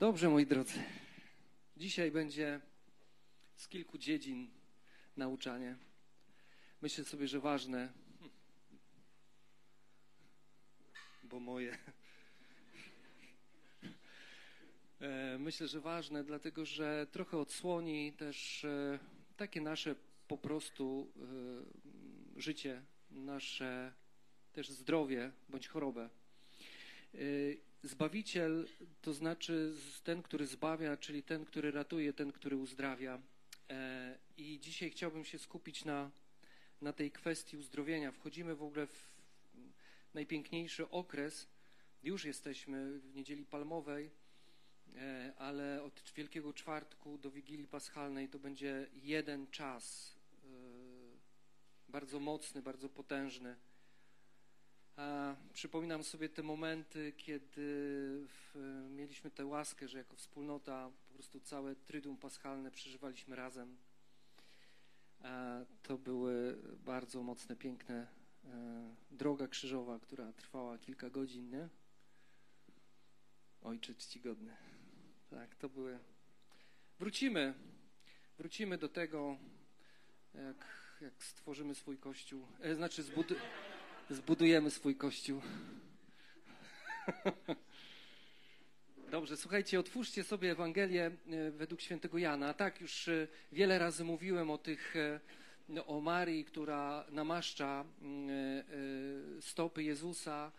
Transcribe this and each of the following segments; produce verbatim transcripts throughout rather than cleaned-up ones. Dobrze, moi drodzy. Dzisiaj będzie z kilku dziedzin nauczanie. Myślę sobie, że ważne, bo moje. Myślę, że ważne, dlatego że trochę odsłoni też takie nasze po prostu życie, nasze też zdrowie bądź chorobę. Zbawiciel, to znaczy ten, który zbawia, czyli ten, który ratuje, ten, który uzdrawia. I dzisiaj chciałbym się skupić na, na tej kwestii uzdrowienia. Wchodzimy w ogóle w najpiękniejszy okres. Już jesteśmy w Niedzieli Palmowej, ale od Wielkiego Czwartku do Wigilii Paschalnej to będzie jeden czas bardzo mocny, bardzo potężny. A przypominam sobie te momenty, kiedy w, mieliśmy tę łaskę, że jako wspólnota po prostu całe Triduum paschalne przeżywaliśmy razem. A to były bardzo mocne, piękne e, droga krzyżowa, która trwała kilka godzin, nie? Ojcze czcigodny. Tak, to były... Wrócimy, wrócimy do tego, jak, jak stworzymy swój kościół, e, znaczy zbud... Zbudujemy swój kościół. Dobrze, słuchajcie, otwórzcie sobie Ewangelię według świętego Jana. Tak, już wiele razy mówiłem o tych, o Marii, która namaszcza stopy Jezusa,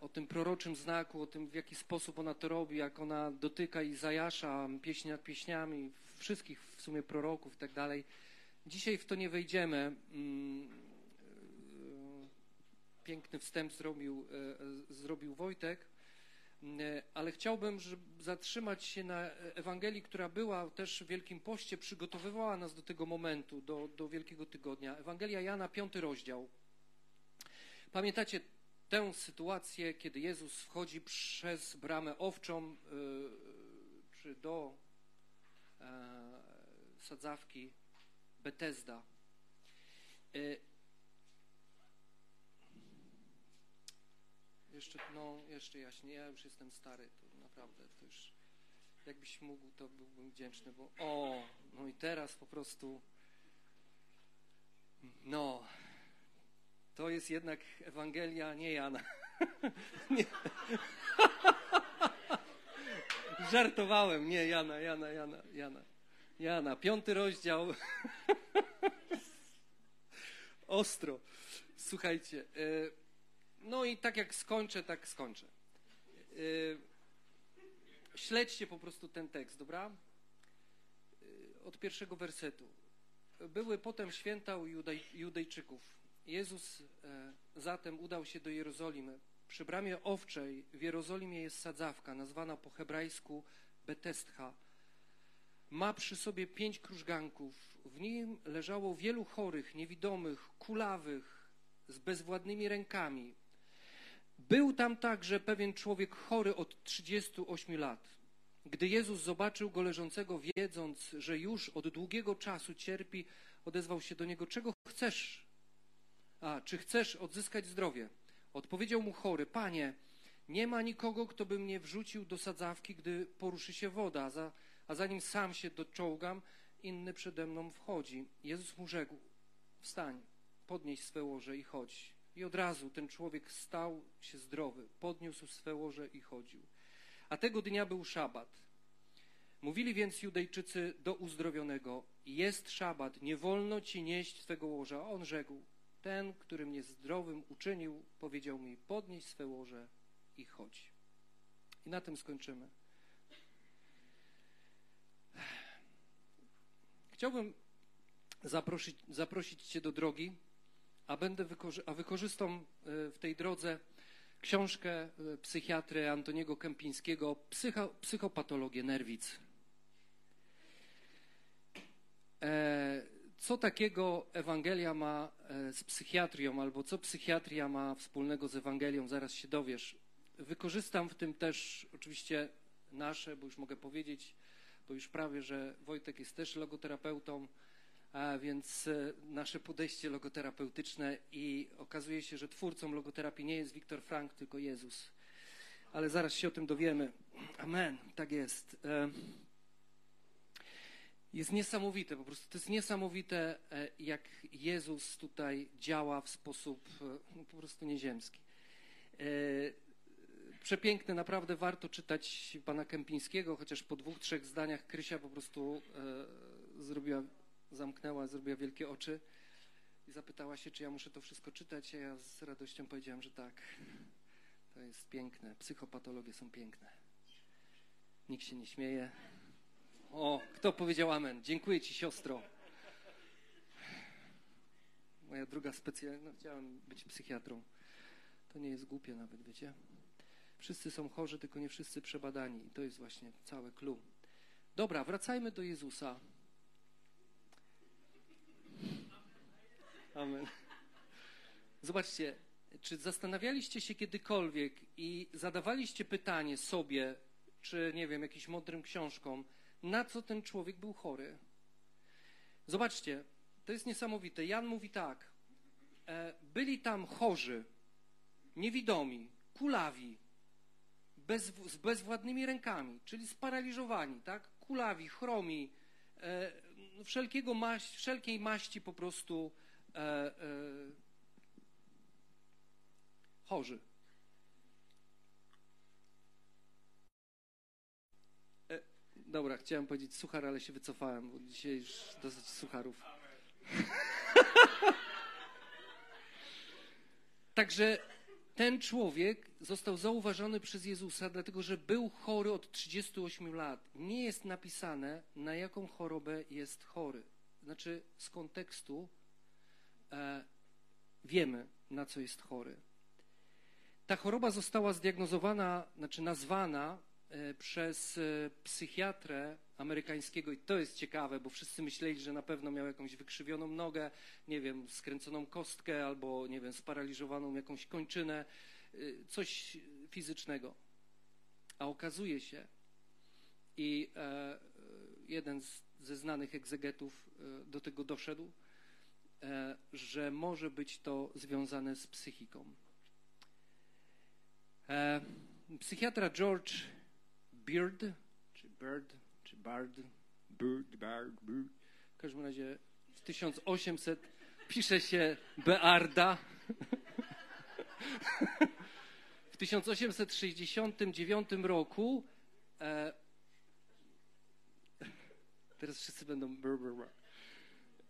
o tym proroczym znaku, o tym, w jaki sposób ona to robi, jak ona dotyka i zajasza pieśń nad pieśniami, wszystkich w sumie proroków i tak dalej. Dzisiaj w to nie wejdziemy. Piękny wstęp zrobił, zrobił Wojtek, ale chciałbym żeby zatrzymać się na Ewangelii, która była też w Wielkim Poście, przygotowywała nas do tego momentu, do, do Wielkiego Tygodnia. Ewangelia Jana, piąty rozdział. Pamiętacie tę sytuację, kiedy Jezus wchodzi przez bramę owczą czy do sadzawki Betesda. Jeszcze, no, jeszcze jaśniej, ja już jestem stary, to naprawdę, to już, jakbyś mógł, to byłbym wdzięczny, bo o, no i teraz po prostu, no, to jest jednak Ewangelia, nie Jana. Nie. Żartowałem, nie, Jana, Jana, Jana, Jana, Jana, piąty rozdział. Ostro, słuchajcie, y no i tak jak skończę, tak skończę. Yy, śledźcie po prostu ten tekst, dobra? Yy, od pierwszego wersetu. Były potem święta u Judej, Judejczyków. Jezus yy, zatem udał się do Jerozolimy. Przy bramie owczej w Jerozolimie jest sadzawka, nazwana po hebrajsku Betesda. Ma przy sobie pięć krużganków. W nim leżało wielu chorych, niewidomych, kulawych, z bezwładnymi rękami. Był tam także pewien człowiek chory od trzydziestu ośmiu lat. Gdy Jezus zobaczył go leżącego, wiedząc, że już od długiego czasu cierpi, odezwał się do niego: czego chcesz? A, czy chcesz odzyskać zdrowie? Odpowiedział mu chory: Panie, nie ma nikogo, kto by mnie wrzucił do sadzawki, gdy poruszy się woda, a zanim sam się doczołgam, inny przede mną wchodzi. Jezus mu rzekł: wstań, podnieś swe łoże i chodź. I od razu ten człowiek stał się zdrowy, podniósł swe łoże i chodził. A tego dnia był szabat. Mówili więc Judejczycy do uzdrowionego: jest szabat, nie wolno ci nieść twego łoża. A on rzekł: ten, który mnie zdrowym uczynił, powiedział mi: podnieś swe łoże i chodź. I na tym skończymy. Chciałbym zaprosić, zaprosić cię do drogi, a będę wykorzy a wykorzystam w tej drodze książkę psychiatry Antoniego Kępińskiego Psycho Psychopatologię nerwic. E, co takiego Ewangelia ma z psychiatrią, albo co psychiatria ma wspólnego z Ewangelią, zaraz się dowiesz. Wykorzystam w tym też oczywiście nasze, bo już mogę powiedzieć, bo już prawie, że Wojtek jest też logoterapeutą, a więc nasze podejście logoterapeutyczne, i okazuje się, że twórcą logoterapii nie jest Viktor Frankl, tylko Jezus. Ale zaraz się o tym dowiemy. Amen, tak jest. Jest niesamowite, po prostu to jest niesamowite, jak Jezus tutaj działa w sposób no, po prostu nieziemski. Przepiękne, naprawdę warto czytać pana Kępińskiego, chociaż po dwóch, trzech zdaniach Krysia po prostu zrobiła, zamknęła, zrobiła wielkie oczy i zapytała się, czy ja muszę to wszystko czytać, a ja z radością powiedziałem, że tak. To jest piękne, psychopatologie są piękne. Nikt się nie śmieje. O, kto powiedział amen? Dziękuję ci, siostro. Moja druga specjalność, no, chciałem być psychiatrą. To nie jest głupie nawet, wiecie? Wszyscy są chorzy, tylko nie wszyscy przebadani. I to jest właśnie całe clue. Dobra, wracajmy do Jezusa. Amen. Zobaczcie, czy zastanawialiście się kiedykolwiek i zadawaliście pytanie sobie, czy, nie wiem, jakimś mądrym książkom, na co ten człowiek był chory? Zobaczcie, to jest niesamowite. Jan mówi tak. Byli tam chorzy, niewidomi, kulawi, bez, z bezwładnymi rękami, czyli sparaliżowani, tak? Kulawi, chromi, e, wszelkiego maści, wszelkiej maści po prostu e, e, chorzy. Dobra, chciałem powiedzieć suchar, ale się wycofałem, bo dzisiaj już dosyć sucharów. Także ten człowiek został zauważony przez Jezusa, dlatego że był chory od trzydziestu ośmiu lat. Nie jest napisane, na jaką chorobę jest chory. Znaczy z kontekstu e, wiemy, na co jest chory. Ta choroba została zdiagnozowana, znaczy nazwana przez psychiatrę amerykańskiego i to jest ciekawe, bo wszyscy myśleli, że na pewno miał jakąś wykrzywioną nogę, nie wiem, skręconą kostkę albo, nie wiem, sparaliżowaną jakąś kończynę, coś fizycznego. A okazuje się i e, jeden z, ze znanych egzegetów e, do tego doszedł, e, że może być to związane z psychiką. E, psychiatra George Beard, czy Bird, czy Bard, Bird, Bard, Bird. W każdym razie w tysiąc osiemset pisze się Bearda. W tysiąc osiemset sześćdziesiątym dziewiątym roku e, teraz wszyscy będą brr, brr.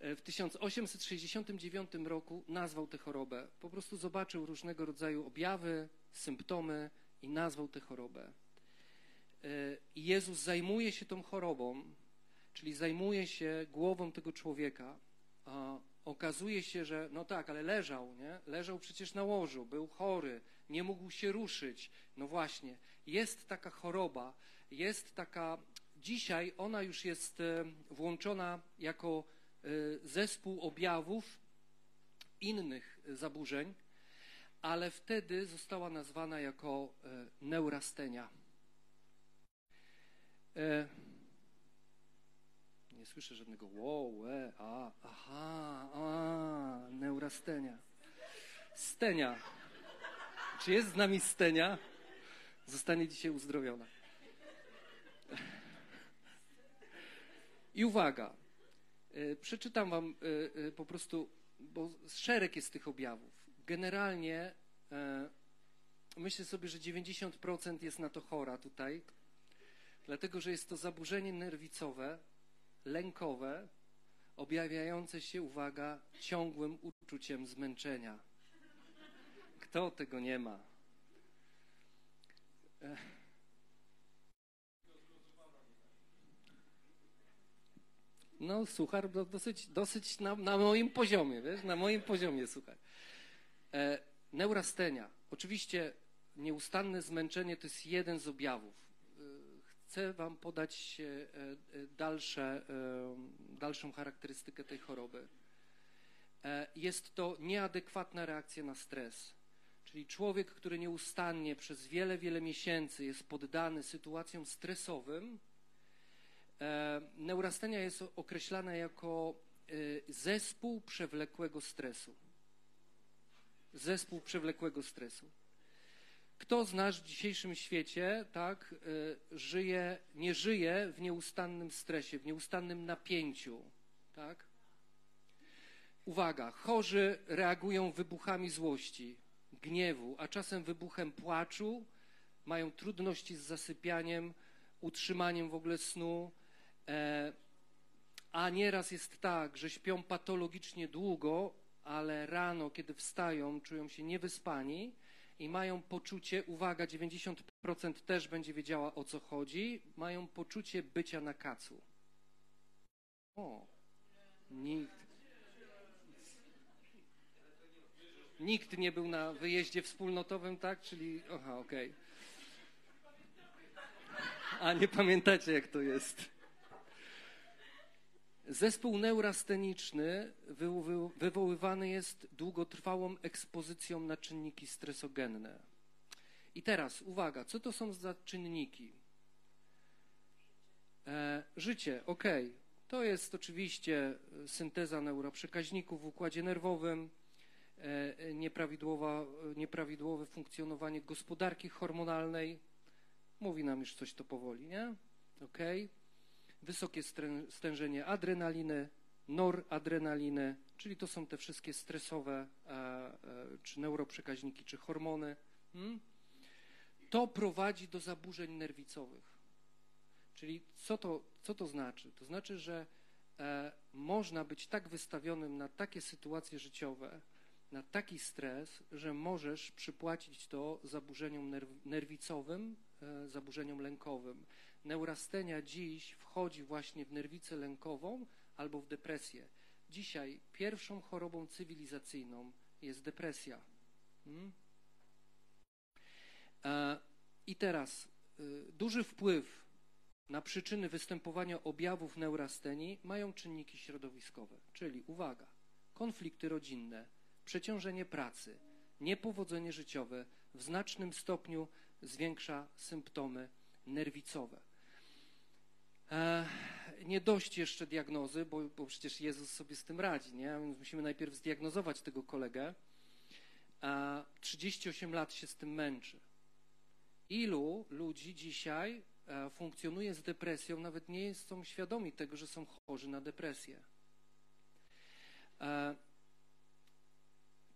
W tysiąc osiemset sześćdziesiątym dziewiątym roku nazwał tę chorobę. Po prostu zobaczył różnego rodzaju objawy, symptomy i nazwał tę chorobę. I Jezus zajmuje się tą chorobą, czyli zajmuje się głową tego człowieka. A okazuje się, że no tak, ale leżał, nie? Leżał przecież na łożu, był chory, nie mógł się ruszyć. No właśnie, jest taka choroba, jest taka... Dzisiaj ona już jest włączona jako zespół objawów innych zaburzeń, ale wtedy została nazwana jako neurastenia. E, nie słyszę żadnego wow, e, a, aha, a, neurastenia. Stenia. Czy jest z nami Stenia? Zostanie dzisiaj uzdrowiona. I uwaga, e, przeczytam wam e, e, po prostu, bo szereg jest tych objawów. Generalnie e, myślę sobie, że dziewięćdziesiąt procent jest na to chora tutaj. Dlatego, że jest to zaburzenie nerwicowe, lękowe, objawiające się, uwaga, ciągłym uczuciem zmęczenia. Kto tego nie ma? Ech. No, suchar dosyć, dosyć na, na moim poziomie, wiesz? Na moim poziomie, suchar. E, neurastenia. Oczywiście nieustanne zmęczenie to jest jeden z objawów. Chcę wam podać dalsze, dalszą charakterystykę tej choroby. Jest to nieadekwatna reakcja na stres, czyli człowiek, który nieustannie przez wiele, wiele miesięcy jest poddany sytuacjom stresowym. Neurastenia jest określana jako zespół przewlekłego stresu. Zespół przewlekłego stresu. Kto z nas w dzisiejszym świecie tak żyje, nie żyje w nieustannym stresie, w nieustannym napięciu, tak? Uwaga, chorzy reagują wybuchami złości, gniewu, a czasem wybuchem płaczu, mają trudności z zasypianiem, utrzymaniem w ogóle snu, a nieraz jest tak, że śpią patologicznie długo, ale rano, kiedy wstają, czują się niewyspani i mają poczucie, uwaga, dziewięćdziesiąt procent też będzie wiedziała, o co chodzi, mają poczucie bycia na kacu. O, nikt. Nikt nie był na wyjeździe wspólnotowym, tak? Czyli, aha, okej. Okay. A nie pamiętacie, jak to jest. Zespół neurasteniczny wywoływany jest długotrwałą ekspozycją na czynniki stresogenne. I teraz, uwaga, co to są za czynniki? E, życie, okej. Okay. To jest oczywiście synteza neuroprzekaźników w układzie nerwowym, Nieprawidłowa, nieprawidłowe funkcjonowanie gospodarki hormonalnej. Mówi nam już coś to powoli, nie? Okej. Wysokie stężenie adrenaliny, noradrenaliny, czyli to są te wszystkie stresowe czy neuroprzekaźniki, czy hormony. Hmm? To prowadzi do zaburzeń nerwicowych. Czyli co to, co to znaczy? To znaczy, że e, można być tak wystawionym na takie sytuacje życiowe, na taki stres, że możesz przypłacić to zaburzeniom nerwicowym, zaburzeniom lękowym. Neurastenia dziś wchodzi właśnie w nerwicę lękową albo w depresję. Dzisiaj pierwszą chorobą cywilizacyjną jest depresja. Hmm? I teraz duży wpływ na przyczyny występowania objawów neurastenii mają czynniki środowiskowe, czyli uwaga, konflikty rodzinne, przeciążenie pracy, niepowodzenie życiowe w znacznym stopniu zwiększa symptomy nerwicowe. E, nie dość jeszcze diagnozy, bo, bo przecież Jezus sobie z tym radzi, nie? Więc musimy najpierw zdiagnozować tego kolegę. E, trzydzieści osiem lat się z tym męczy. Ilu ludzi dzisiaj e, funkcjonuje z depresją, nawet nie są świadomi tego, że są chorzy na depresję. E,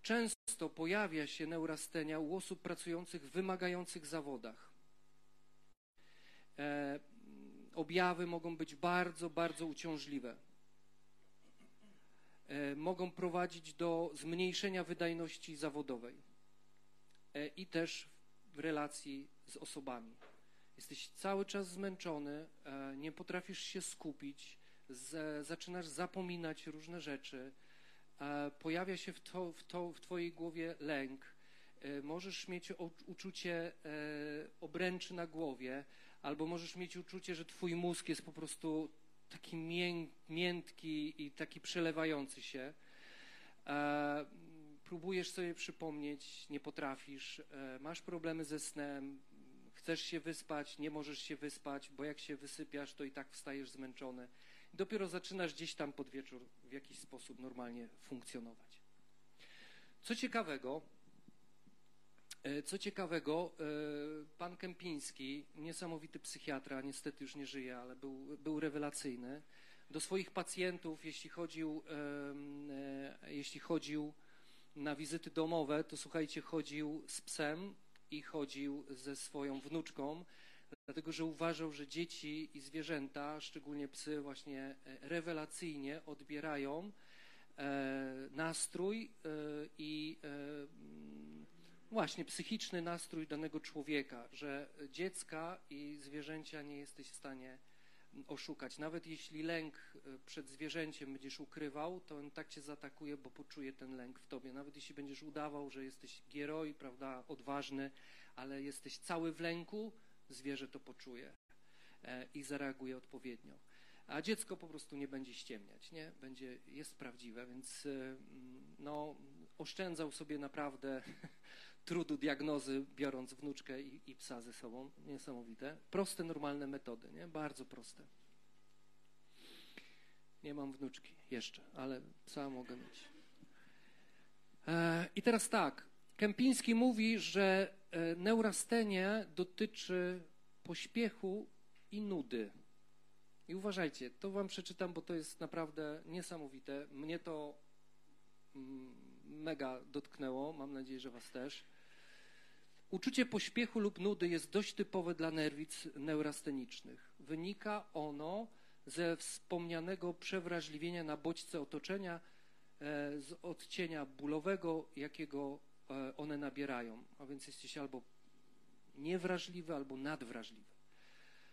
Często pojawia się neurastenia u osób pracujących w wymagających zawodach. E, objawy mogą być bardzo, bardzo uciążliwe. E, mogą prowadzić do zmniejszenia wydajności zawodowej e, i też w relacji z osobami. Jesteś cały czas zmęczony, e, nie potrafisz się skupić, z, zaczynasz zapominać różne rzeczy, pojawia się w, to, w, to, w twojej głowie lęk, możesz mieć uczucie obręczy na głowie, albo możesz mieć uczucie, że twój mózg jest po prostu taki miętki i taki przelewający się. Próbujesz sobie przypomnieć, nie potrafisz, masz problemy ze snem, chcesz się wyspać, nie możesz się wyspać, bo jak się wysypiasz, to i tak wstajesz zmęczony. Dopiero zaczynasz gdzieś tam pod wieczór w jakiś sposób normalnie funkcjonować. Co ciekawego, co ciekawego, pan Kępiński, niesamowity psychiatra, niestety już nie żyje, ale był, był rewelacyjny, do swoich pacjentów, jeśli chodził, jeśli chodził na wizyty domowe, to słuchajcie, chodził z psem i chodził ze swoją wnuczką, dlatego że uważał, że dzieci i zwierzęta, szczególnie psy, właśnie rewelacyjnie odbierają nastrój i właśnie psychiczny nastrój danego człowieka, że dziecka i zwierzęcia nie jesteś w stanie oszukać. Nawet jeśli lęk przed zwierzęciem będziesz ukrywał, to on tak cię zaatakuje, bo poczuje ten lęk w tobie. Nawet jeśli będziesz udawał, że jesteś gieroj, prawda, odważny, ale jesteś cały w lęku, zwierzę to poczuje i zareaguje odpowiednio. A dziecko po prostu nie będzie ściemniać, nie? Będzie, jest prawdziwe, więc no, oszczędzał sobie naprawdę trudu diagnozy, biorąc wnuczkę i, i psa ze sobą. Niesamowite. Proste, normalne metody, nie? Bardzo proste. Nie mam wnuczki jeszcze, ale psa mogę mieć. I teraz tak. Kępiński mówi, że neurastenia dotyczy pośpiechu i nudy. I uważajcie, to wam przeczytam, bo to jest naprawdę niesamowite. Mnie to mega dotknęło, mam nadzieję, że was też. Uczucie pośpiechu lub nudy jest dość typowe dla nerwic neurastenicznych. Wynika ono ze wspomnianego przewrażliwienia na bodźce otoczenia, z odcienia bólowego, jakiego one nabierają. A więc jesteście albo niewrażliwe, albo nadwrażliwe.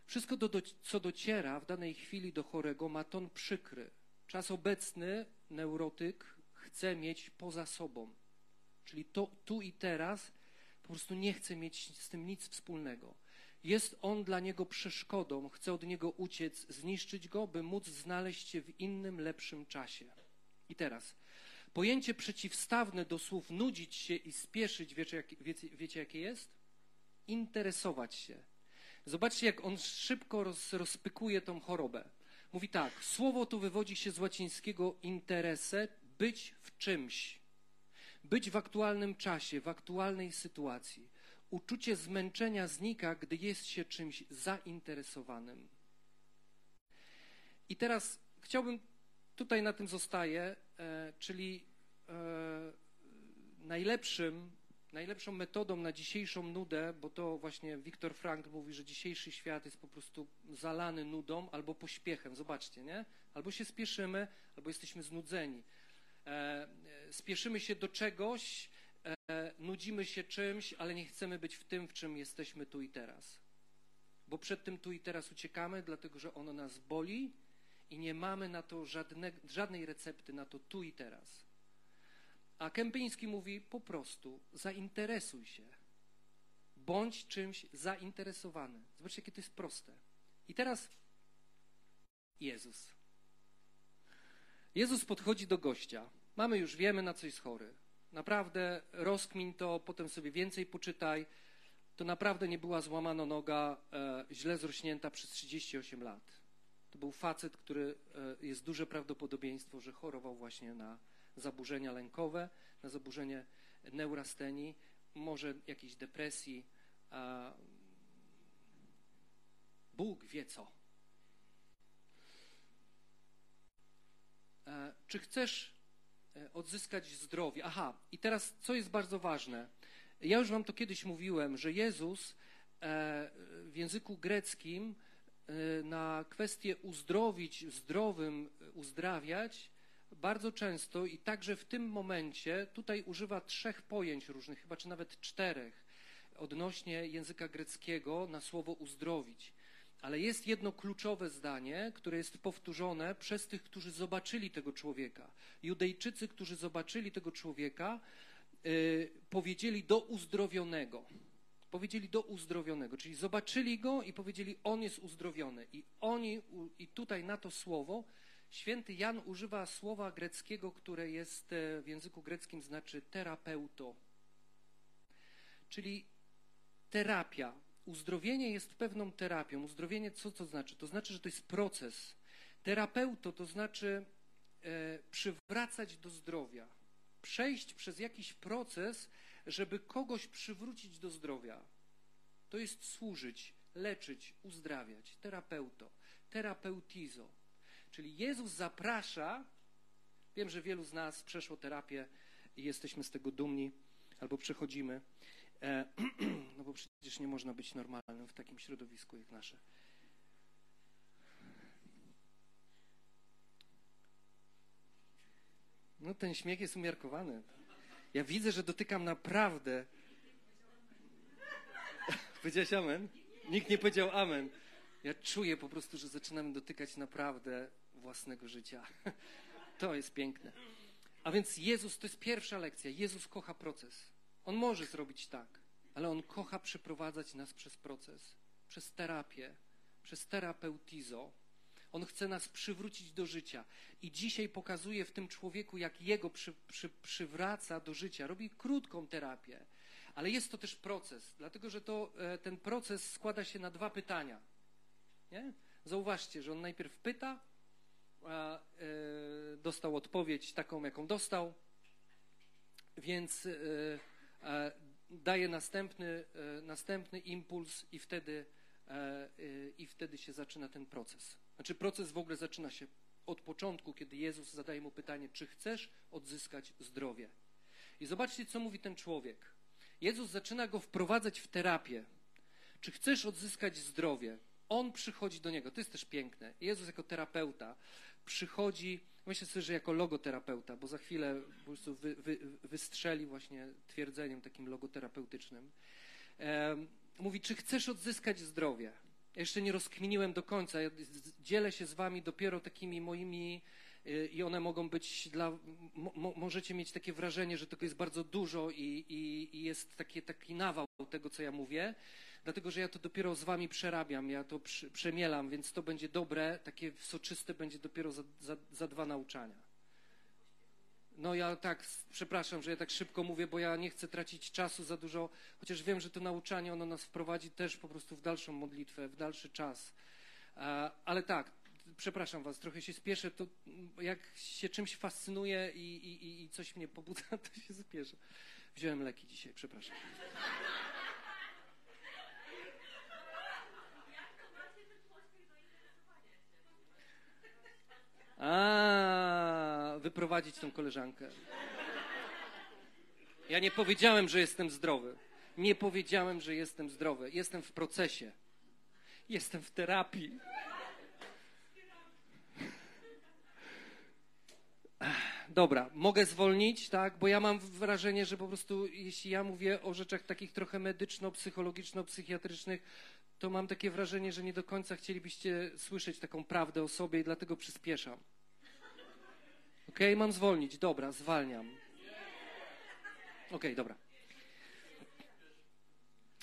Wszystko, do, do, co dociera w danej chwili do chorego, ma ton przykry. Czas obecny neurotyk chce mieć poza sobą. Czyli to tu i teraz po prostu nie chce mieć z tym nic wspólnego. Jest on dla niego przeszkodą, chce od niego uciec, zniszczyć go, by móc znaleźć się w innym, lepszym czasie. I teraz. Pojęcie przeciwstawne do słów nudzić się i spieszyć, wiecie, jak, wiecie, wiecie jakie jest? Interesować się. Zobaczcie, jak on szybko roz, rozpykuje tą chorobę. Mówi tak, słowo to wywodzi się z łacińskiego interesse, być w czymś. Być w aktualnym czasie, w aktualnej sytuacji. Uczucie zmęczenia znika, gdy jest się czymś zainteresowanym. I teraz chciałbym, tutaj na tym zostaję, e, czyli e, najlepszym, najlepszą metodą na dzisiejszą nudę, bo to właśnie Viktor Frankl mówi, że dzisiejszy świat jest po prostu zalany nudą albo pośpiechem. Zobaczcie, nie? Albo się spieszymy, albo jesteśmy znudzeni. E, spieszymy się do czegoś, e, nudzimy się czymś, ale nie chcemy być w tym, w czym jesteśmy tu i teraz. Bo przed tym tu i teraz uciekamy, dlatego że ono nas boli i nie mamy na to żadne, żadnej recepty na to tu i teraz. A Kępiński mówi po prostu zainteresuj się. Bądź czymś zainteresowany. Zobaczcie, jakie to jest proste. I teraz Jezus. Jezus podchodzi do gościa. Mamy już, wiemy, na co jest chory. Naprawdę rozkmin to, potem sobie więcej poczytaj. To naprawdę nie była złamana noga, e, źle zrośnięta przez trzydzieści osiem lat. To był facet, który e, jest duże prawdopodobieństwo, że chorował właśnie na zaburzenia lękowe, na zaburzenie neurastenii, może jakiejś depresji. E, Bóg wie co. Czy chcesz odzyskać zdrowie? Aha, i teraz co jest bardzo ważne. Ja już wam to kiedyś mówiłem, że Jezus w języku greckim na kwestię uzdrowić, zdrowym uzdrawiać, bardzo często i także w tym momencie tutaj używa trzech pojęć różnych, chyba czy nawet czterech, odnośnie języka greckiego na słowo uzdrowić. Ale jest jedno kluczowe zdanie, które jest powtórzone przez tych, którzy zobaczyli tego człowieka. Judejczycy, którzy zobaczyli tego człowieka, yy, powiedzieli do uzdrowionego. Powiedzieli do uzdrowionego, czyli zobaczyli go i powiedzieli, on jest uzdrowiony. I oni, u, i tutaj na to słowo, święty Jan używa słowa greckiego, które jest w języku greckim znaczy terapeuto, czyli terapia. Uzdrowienie jest pewną terapią. Uzdrowienie co to znaczy? To znaczy, że to jest proces. Terapeuto to znaczy e, przywracać do zdrowia. Przejść przez jakiś proces, żeby kogoś przywrócić do zdrowia. To jest służyć, leczyć, uzdrawiać. Terapeuto. Terapeutizo. Czyli Jezus zaprasza. Wiem, że wielu z nas przeszło terapię i jesteśmy z tego dumni albo przechodzimy. No bo przecież nie można być normalnym w takim środowisku jak nasze. No ten śmiech jest umiarkowany. Ja widzę, że dotykam naprawdę. Powiedziałeś amen? Nikt nie powiedział amen. Ja czuję po prostu, że zaczynam dotykać naprawdę własnego życia. To jest piękne. A więc Jezus, to jest pierwsza lekcja. Jezus kocha proces. On może zrobić tak, ale on kocha przeprowadzać nas przez proces, przez terapię, przez terapeutizo. On chce nas przywrócić do życia i dzisiaj pokazuje w tym człowieku, jak jego przy, przy, przywraca do życia. Robi krótką terapię, ale jest to też proces, dlatego że to, ten proces składa się na dwa pytania. Nie? Zauważcie, że on najpierw pyta, a, y, dostał odpowiedź taką, jaką dostał, więc... Y, daje następny, następny impuls i wtedy, i wtedy się zaczyna ten proces. Znaczy proces w ogóle zaczyna się od początku, kiedy Jezus zadaje mu pytanie, czy chcesz odzyskać zdrowie? I zobaczcie, co mówi ten człowiek. Jezus zaczyna go wprowadzać w terapię. Czy chcesz odzyskać zdrowie? On przychodzi do niego. To jest też piękne. Jezus jako terapeuta przychodzi, myślę sobie, że jako logoterapeuta, bo za chwilę po prostu wy, wy, wystrzeli właśnie twierdzeniem takim logoterapeutycznym. E, mówi, czy chcesz odzyskać zdrowie? Ja jeszcze nie rozkminiłem do końca. Ja dzielę się z wami dopiero takimi moimi y, i one mogą być dla... Mo, możecie mieć takie wrażenie, że tego jest bardzo dużo i, i, i jest taki, taki nawał tego, co ja mówię. Dlatego, że ja to dopiero z wami przerabiam, ja to przy, przemielam, więc to będzie dobre, takie soczyste będzie dopiero za, za, za dwa nauczania. No ja tak, przepraszam, że ja tak szybko mówię, bo ja nie chcę tracić czasu za dużo, chociaż wiem, że to nauczanie, ono nas wprowadzi też po prostu w dalszą modlitwę, w dalszy czas. Ale tak, przepraszam was, trochę się spieszę, to jak się czymś fascynuje i, i, i coś mnie pobudza, to się spieszę. Wziąłem leki dzisiaj, przepraszam. A, wyprowadzić tą koleżankę. Ja nie powiedziałem, że jestem zdrowy. Nie powiedziałem, że jestem zdrowy. Jestem w procesie. Jestem w terapii. Dobra, mogę zwolnić, tak? Bo ja mam wrażenie, że po prostu jeśli ja mówię o rzeczach takich trochę medyczno-psychologiczno-psychiatrycznych, to mam takie wrażenie, że nie do końca chcielibyście słyszeć taką prawdę o sobie i dlatego przyspieszam. Okej, mam zwolnić. Dobra, zwalniam. Okej, dobra.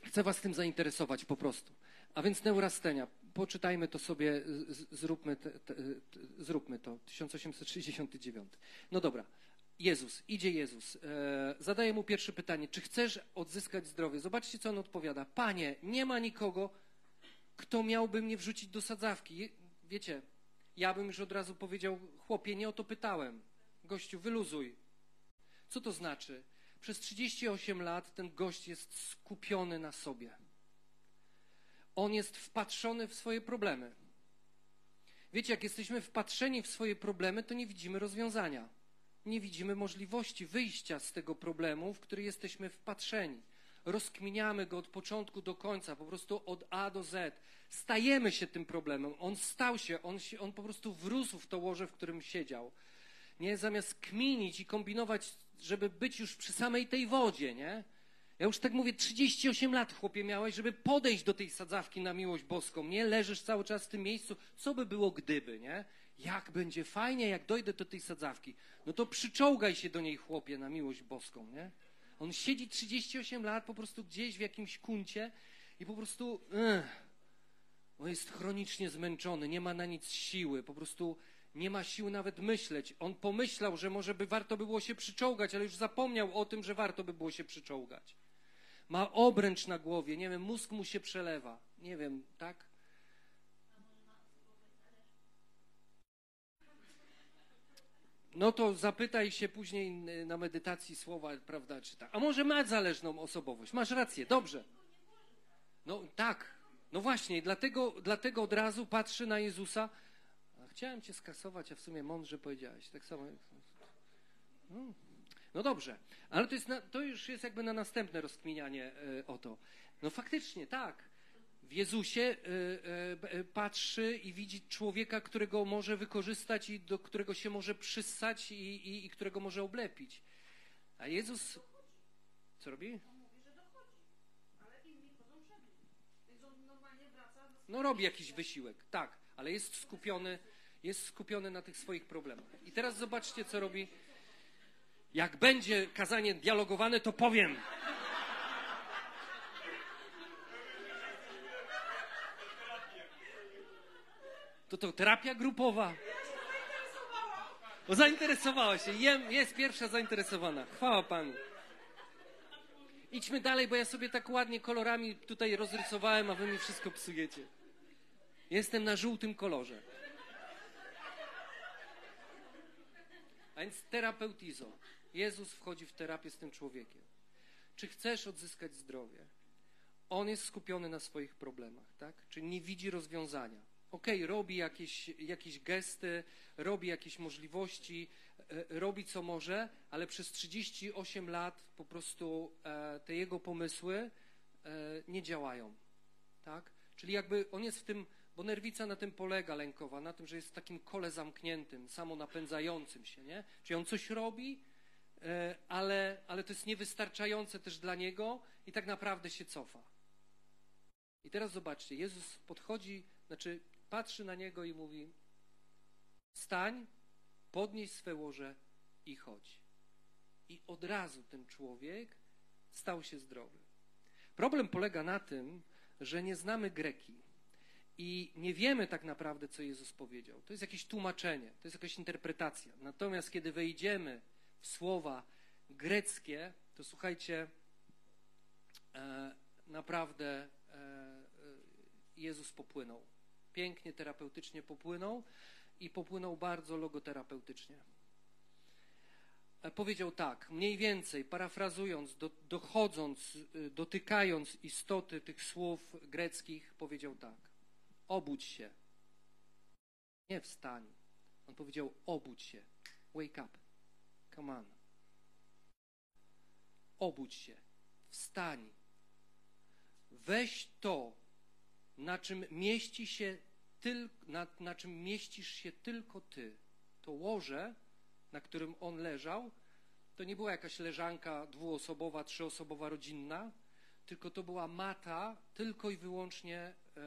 Chcę was tym zainteresować po prostu. A więc neurastenia. Poczytajmy to sobie, zróbmy, te, te, te, zróbmy to. tysiąc osiemset sześćdziesiąty dziewiąty. No dobra. Jezus, idzie Jezus. E, zadaje mu pierwsze pytanie. Czy chcesz odzyskać zdrowie? Zobaczcie, co on odpowiada. Panie, nie ma nikogo, kto miałby mnie wrzucić do sadzawki. Wiecie, ja bym już od razu powiedział, chłopie, nie o to pytałem. Gościu, wyluzuj. Co to znaczy? Przez trzydzieści osiem lat ten gość jest skupiony na sobie. On jest wpatrzony w swoje problemy. Wiecie, jak jesteśmy wpatrzeni w swoje problemy, to nie widzimy rozwiązania. Nie widzimy możliwości wyjścia z tego problemu, w który jesteśmy wpatrzeni. Rozkminiamy go od początku do końca, po prostu od A do Z. Stajemy się tym problemem. On stał się, on, się, on po prostu wrósł w to łoże, w którym siedział. Nie? Zamiast kminić i kombinować, żeby być już przy samej tej wodzie, nie? Ja już tak mówię, trzydzieści osiem lat, chłopie, miałeś, żeby podejść do tej sadzawki na miłość boską, nie? Leżysz cały czas w tym miejscu. Co by było gdyby, nie? Jak będzie fajnie, jak dojdę do tej sadzawki. No to przyczołgaj się do niej, chłopie, na miłość boską, nie? On siedzi trzydzieści osiem lat po prostu gdzieś w jakimś kuncie i po prostu... Yy, on jest chronicznie zmęczony, nie ma na nic siły, po prostu... Nie ma sił nawet myśleć. On pomyślał, że może by warto było się przyczołgać, ale już zapomniał o tym, że warto by było się przyczołgać. Ma obręcz na głowie, nie wiem, mózg mu się przelewa. Nie wiem, tak? No to zapytaj się później na medytacji słowa, prawda, czy tak. A może ma zależną osobowość? Masz rację, dobrze. No tak, no właśnie, dlatego, dlatego od razu patrzy na Jezusa. Chciałem cię skasować, a w sumie mądrze powiedziałeś. Tak samo jak... No, no dobrze, ale to, jest na, to już jest jakby na następne rozkminianie y, o to. No faktycznie, tak. W Jezusie y, y, y, patrzy i widzi człowieka, którego może wykorzystać i do którego się może przyssać i, i, i którego może oblepić. A Jezus... Co robi? No robi jakiś wysiłek, tak, ale jest skupiony... Jest skupiony na tych swoich problemach. I teraz zobaczcie, co robi. Jak będzie kazanie dialogowane, to powiem. To to terapia grupowa. Bo zainteresowała się. Jest pierwsza zainteresowana. Chwała Panu. Idźmy dalej, bo ja sobie tak ładnie kolorami tutaj rozrysowałem, a wy mi wszystko psujecie. Jestem na żółtym kolorze. A więc terapeutizo. Jezus wchodzi w terapię z tym człowiekiem. Czy chcesz odzyskać zdrowie? On jest skupiony na swoich problemach, tak? Czyli nie widzi rozwiązania. Okej, okay, robi jakieś, jakieś gesty, robi jakieś możliwości, robi co może, ale przez trzydzieści osiem lat po prostu te jego pomysły nie działają, tak? Czyli jakby on jest w tym, bo nerwica na tym polega lękowa, na tym, że jest w takim kole zamkniętym, samonapędzającym się, nie? Czyli on coś robi, ale, ale to jest niewystarczające też dla niego i tak naprawdę się cofa. I teraz zobaczcie, Jezus podchodzi, znaczy patrzy na niego i mówi: stań, podnieś swe łoże i chodź. I od razu ten człowiek stał się zdrowy. Problem polega na tym, że nie znamy greki i nie wiemy tak naprawdę, co Jezus powiedział. To jest jakieś tłumaczenie, to jest jakaś interpretacja. Natomiast kiedy wejdziemy w słowa greckie, to słuchajcie, e, naprawdę e, Jezus popłynął. Pięknie, terapeutycznie popłynął i popłynął bardzo logoterapeutycznie. E, powiedział tak, mniej więcej, parafrazując, do, dochodząc, e, dotykając istoty tych słów greckich, powiedział tak. Obudź się. Nie wstań. On powiedział: obudź się. Wake up. Come on. Obudź się, wstań, weź to, na czym mieści się tylko, na, na czym mieścisz się tylko ty. To łoże, na którym on leżał, to nie była jakaś leżanka dwuosobowa, trzyosobowa, rodzinna, tylko to była mata tylko i wyłącznie e,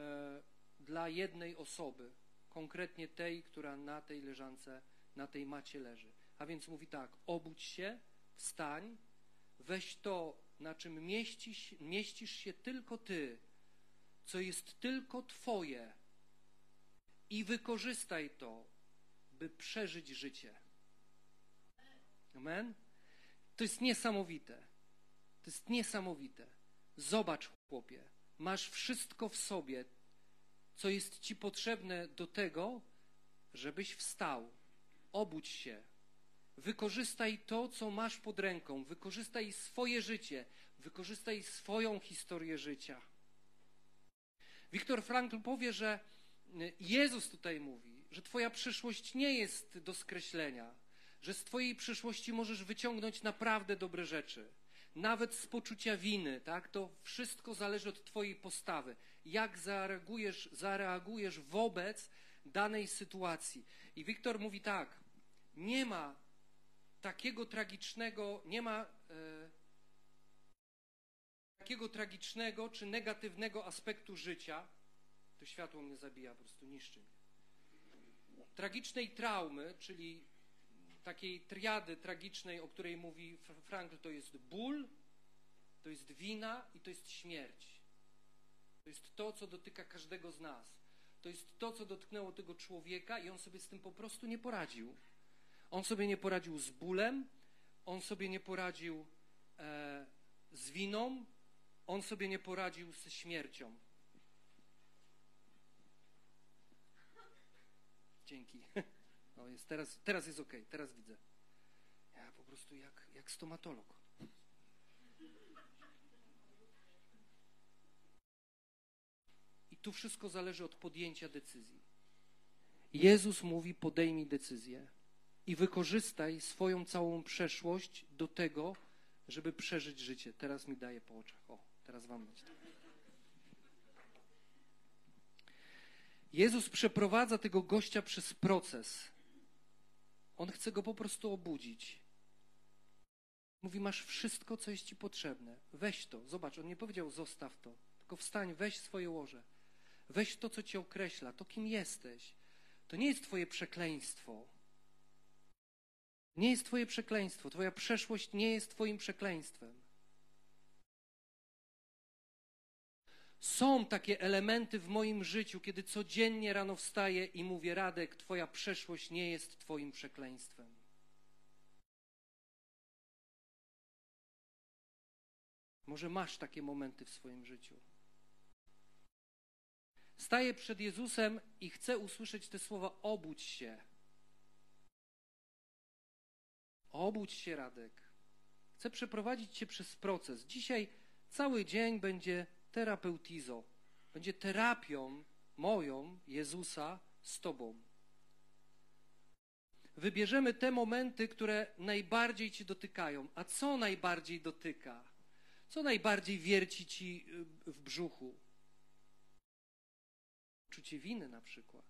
dla jednej osoby, konkretnie tej, która na tej leżance, na tej macie leży. A więc mówi tak: obudź się, wstań, weź to, na czym mieścisz, mieścisz się tylko ty, co jest tylko twoje, i wykorzystaj to, by przeżyć życie. Amen? To jest niesamowite. To jest niesamowite. Zobacz, chłopie, masz wszystko w sobie, co jest ci potrzebne do tego, żebyś wstał. Obudź się. Wykorzystaj to, co masz pod ręką. Wykorzystaj swoje życie. Wykorzystaj swoją historię życia. Viktor Frankl powie, że Jezus tutaj mówi, że twoja przyszłość nie jest do skreślenia, że z twojej przyszłości możesz wyciągnąć naprawdę dobre rzeczy. Nawet z poczucia winy, tak? To wszystko zależy od twojej postawy. Jak zareagujesz, zareagujesz wobec danej sytuacji. I Viktor mówi tak, nie ma takiego tragicznego, nie ma e, takiego tragicznego czy negatywnego aspektu życia, to światło mnie zabija, po prostu niszczy mnie, tragicznej traumy, czyli takiej triady tragicznej, o której mówi Frankl, to jest ból, to jest wina i to jest śmierć. To jest to, co dotyka każdego z nas. To jest to, co dotknęło tego człowieka i on sobie z tym po prostu nie poradził. On sobie nie poradził z bólem, on sobie nie poradził e, z winą, on sobie nie poradził ze śmiercią. Dzięki. No jest, teraz, teraz jest okej, okay, teraz widzę. Ja po prostu jak, jak stomatolog. I tu wszystko zależy od podjęcia decyzji. Jezus mówi: podejmij decyzję. I wykorzystaj swoją całą przeszłość do tego, żeby przeżyć życie. Teraz mi daje po oczach. O, teraz wam będzie. Jezus przeprowadza tego gościa przez proces. On chce go po prostu obudzić. Mówi: masz wszystko, co jest ci potrzebne. Weź to. Zobacz, on nie powiedział: zostaw to. Tylko wstań, weź swoje łoże. Weź to, co cię określa, to kim jesteś. To nie jest twoje przekleństwo. Nie jest twoje przekleństwo. Twoja przeszłość nie jest twoim przekleństwem. Są takie elementy w moim życiu, kiedy codziennie rano wstaję i mówię: Radek, twoja przeszłość nie jest twoim przekleństwem. Może masz takie momenty w swoim życiu. Staję przed Jezusem i chcę usłyszeć te słowa: obudź się. Obudź się, Radek. Chcę przeprowadzić cię przez proces. Dzisiaj cały dzień będzie terapeutizo. Będzie terapią moją, Jezusa, z tobą. Wybierzemy te momenty, które najbardziej ci dotykają. A co najbardziej dotyka? Co najbardziej wierci ci w brzuchu? Czucie winy na przykład.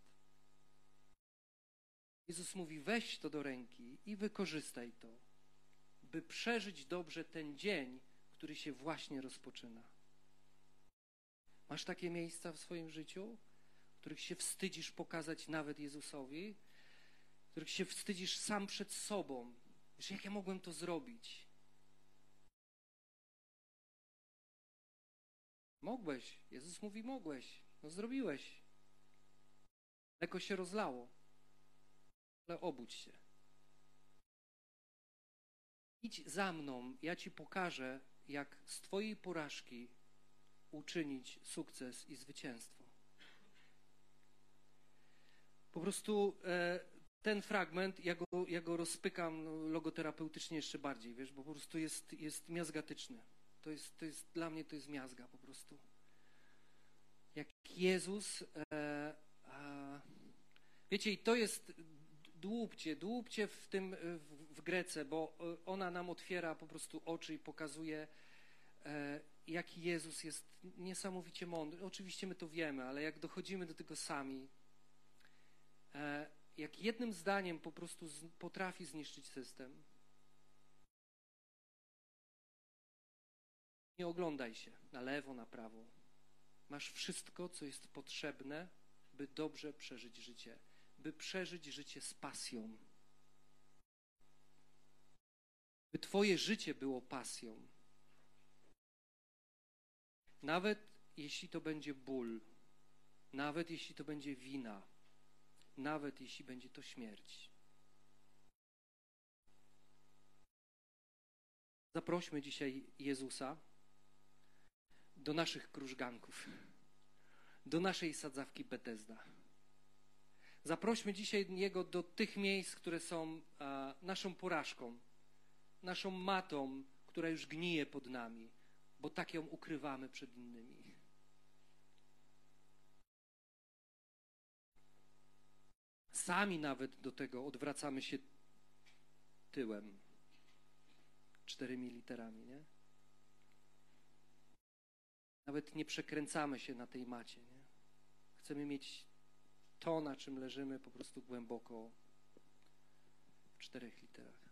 Jezus mówi, weź to do ręki i wykorzystaj to, by przeżyć dobrze ten dzień, który się właśnie rozpoczyna. Masz takie miejsca w swoim życiu, których się wstydzisz pokazać nawet Jezusowi, których się wstydzisz sam przed sobą. Wiesz, jak ja mogłem to zrobić? Mogłeś. Jezus mówi, mogłeś. No zrobiłeś. Mleko się rozlało. Ale obudź się. Idź za mną, ja ci pokażę, jak z twojej porażki uczynić sukces i zwycięstwo. Po prostu e, ten fragment, ja go, ja go rozpykam logoterapeutycznie jeszcze bardziej, wiesz, bo po prostu jest, jest miazgatyczny. To jest, to jest, dla mnie to jest miazga po prostu. Jak Jezus... E, a, wiecie, i to jest... Dłubcie, dłubcie w tym w, w Grece, bo ona nam otwiera po prostu oczy i pokazuje, e, jaki Jezus jest niesamowicie mądry. Oczywiście my to wiemy, ale jak dochodzimy do tego sami, e, jak jednym zdaniem po prostu z, potrafi zniszczyć system. Nie oglądaj się na lewo, na prawo. Masz wszystko, co jest potrzebne, by dobrze przeżyć życie. By przeżyć życie z pasją. By twoje życie było pasją. Nawet jeśli to będzie ból, nawet jeśli to będzie wina, nawet jeśli będzie to śmierć. Zaprośmy dzisiaj Jezusa do naszych krużganków, do naszej sadzawki Betesda. Zaprośmy dzisiaj Niego do tych miejsc, które są e, naszą porażką, naszą matą, która już gnije pod nami, bo tak ją ukrywamy przed innymi. Sami nawet do tego odwracamy się tyłem, czteremi literami, nie? Nawet nie przekręcamy się na tej macie, nie? Chcemy mieć to, na czym leżymy, po prostu głęboko w czterech literach.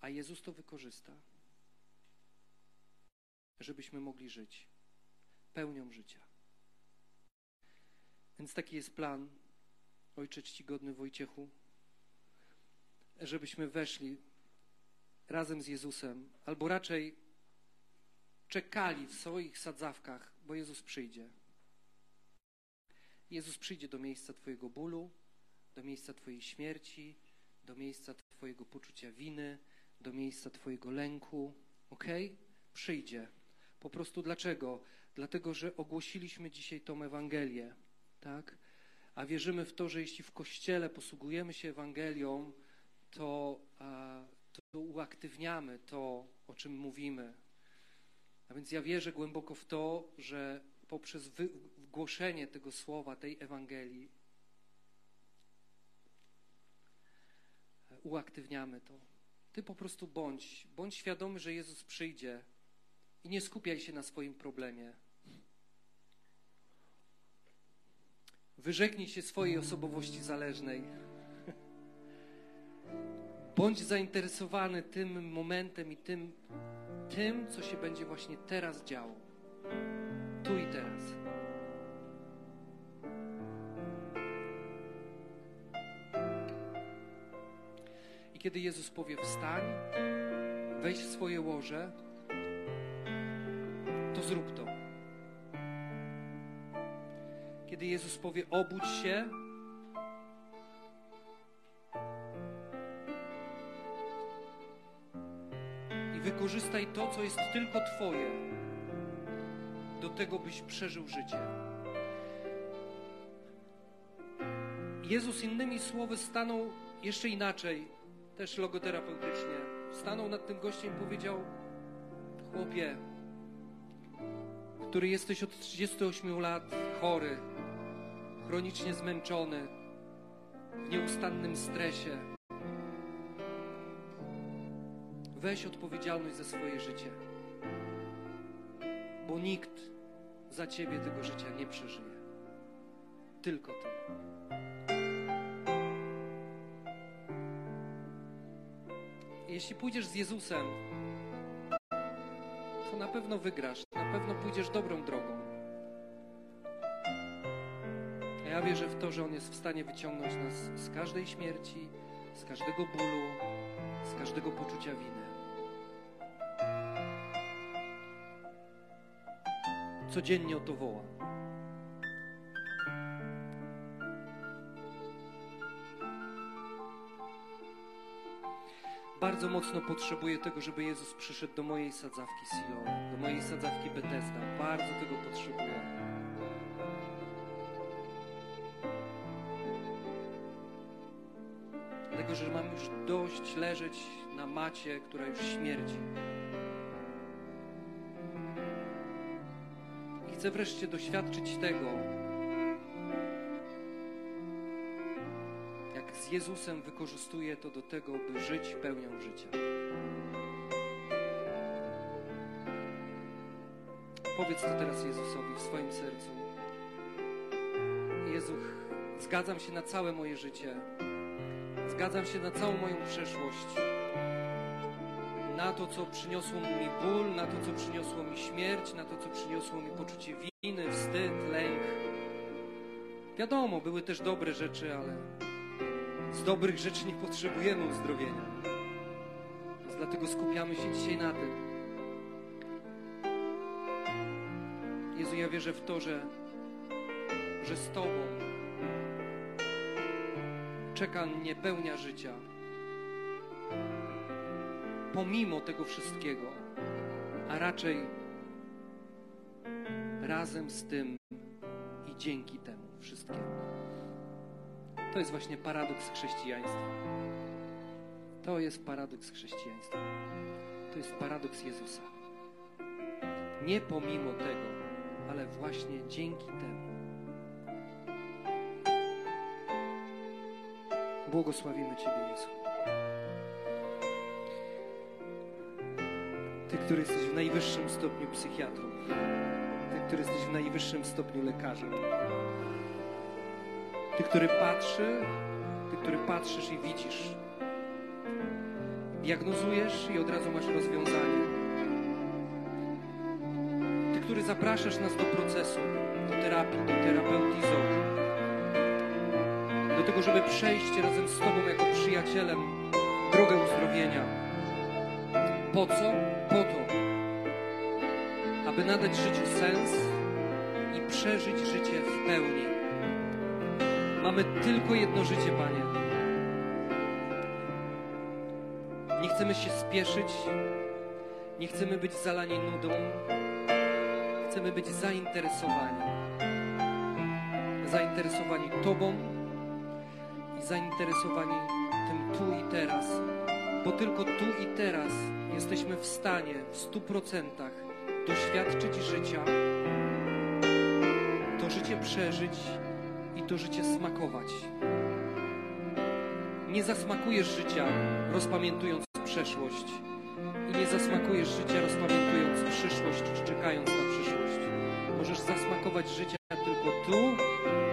A Jezus to wykorzysta, żebyśmy mogli żyć pełnią życia. Więc taki jest plan, Ojcze czcigodny Wojciechu, żebyśmy weszli razem z Jezusem, albo raczej czekali w swoich sadzawkach, bo Jezus przyjdzie. Jezus przyjdzie do miejsca twojego bólu, do miejsca twojej śmierci, do miejsca twojego poczucia winy, do miejsca twojego lęku. Okej? Przyjdzie. Po prostu dlaczego? Dlatego, że ogłosiliśmy dzisiaj tą Ewangelię, tak? A wierzymy w to, że jeśli w Kościele posługujemy się Ewangelią, to, a, to uaktywniamy to, o czym mówimy. A więc ja wierzę głęboko w to, że poprzez wygłoszenie tego słowa, tej Ewangelii uaktywniamy to. Ty po prostu bądź, bądź świadomy, że Jezus przyjdzie i nie skupiaj się na swoim problemie. Wyrzeknij się swojej osobowości zależnej. Bądź zainteresowany tym momentem i tym, tym, co się będzie właśnie teraz działo. Tu i teraz. I kiedy Jezus powie wstań, wejdź w swoje łoże, to zrób to. Kiedy Jezus powie obudź się, i wykorzystaj to, co jest tylko twoje, do tego, byś przeżył życie. Jezus innymi słowy stanął jeszcze inaczej, też logoterapeutycznie. stanął nad tym gościem i powiedział: chłopie, który jesteś od trzydziestu ośmiu lat chory, chronicznie zmęczony, w nieustannym stresie, weź odpowiedzialność za swoje życie, bo nikt za ciebie tego życia nie przeżyje. Tylko ty. Jeśli pójdziesz z Jezusem, to na pewno wygrasz, na pewno pójdziesz dobrą drogą. A ja wierzę w to, że On jest w stanie wyciągnąć nas z każdej śmierci, z każdego bólu, z każdego poczucia winy. Codziennie o to woła. Bardzo mocno potrzebuję tego, żeby Jezus przyszedł do mojej sadzawki Siloam, do mojej sadzawki Betesda. Bardzo tego potrzebuję. Dlatego, że mam już dość leżeć na macie, która już śmierdzi. I chcę wreszcie doświadczyć tego, z Jezusem wykorzystuje to do tego, by żyć pełnią życia. Powiedz to teraz Jezusowi w swoim sercu. Jezu, zgadzam się na całe moje życie. Zgadzam się na całą moją przeszłość. Na to, co przyniosło mi ból, na to, co przyniosło mi śmierć, na to, co przyniosło mi poczucie winy, wstyd, lęk. Wiadomo, były też dobre rzeczy, ale z dobrych rzeczy nie potrzebujemy uzdrowienia. Więc dlatego skupiamy się dzisiaj na tym. Jezu, ja wierzę w to, że, że z Tobą czeka mnie pełnia życia. Pomimo tego wszystkiego, a raczej razem z tym i dzięki temu wszystkiemu. To jest właśnie paradoks chrześcijaństwa. To jest paradoks chrześcijaństwa. To jest paradoks Jezusa. Nie pomimo tego, ale właśnie dzięki temu. Błogosławimy Ciebie, Jezu. Ty, który jesteś w najwyższym stopniu psychiatrą. Ty, który jesteś w najwyższym stopniu lekarzem. Ty, który patrzy, Ty, który patrzysz i widzisz. Diagnozujesz i od razu masz rozwiązanie. Ty, który zapraszasz nas do procesu, do terapii, do terapeutizo. Do tego, żeby przejść razem z Tobą jako przyjacielem drogę uzdrowienia. Po co? Po to, aby nadać życiu sens i przeżyć życie w pełni. Mamy tylko jedno życie, Panie. Nie chcemy się spieszyć, nie chcemy być zalani nudą, chcemy być zainteresowani. Zainteresowani Tobą i zainteresowani tym tu i teraz, bo tylko tu i teraz jesteśmy w stanie w stu procentach doświadczyć życia, to życie przeżyć, i to życie smakować. Nie zasmakujesz życia, rozpamiętując przeszłość. I nie zasmakujesz życia, rozpamiętując przyszłość, czy czekając na przyszłość. Możesz zasmakować życia tylko tu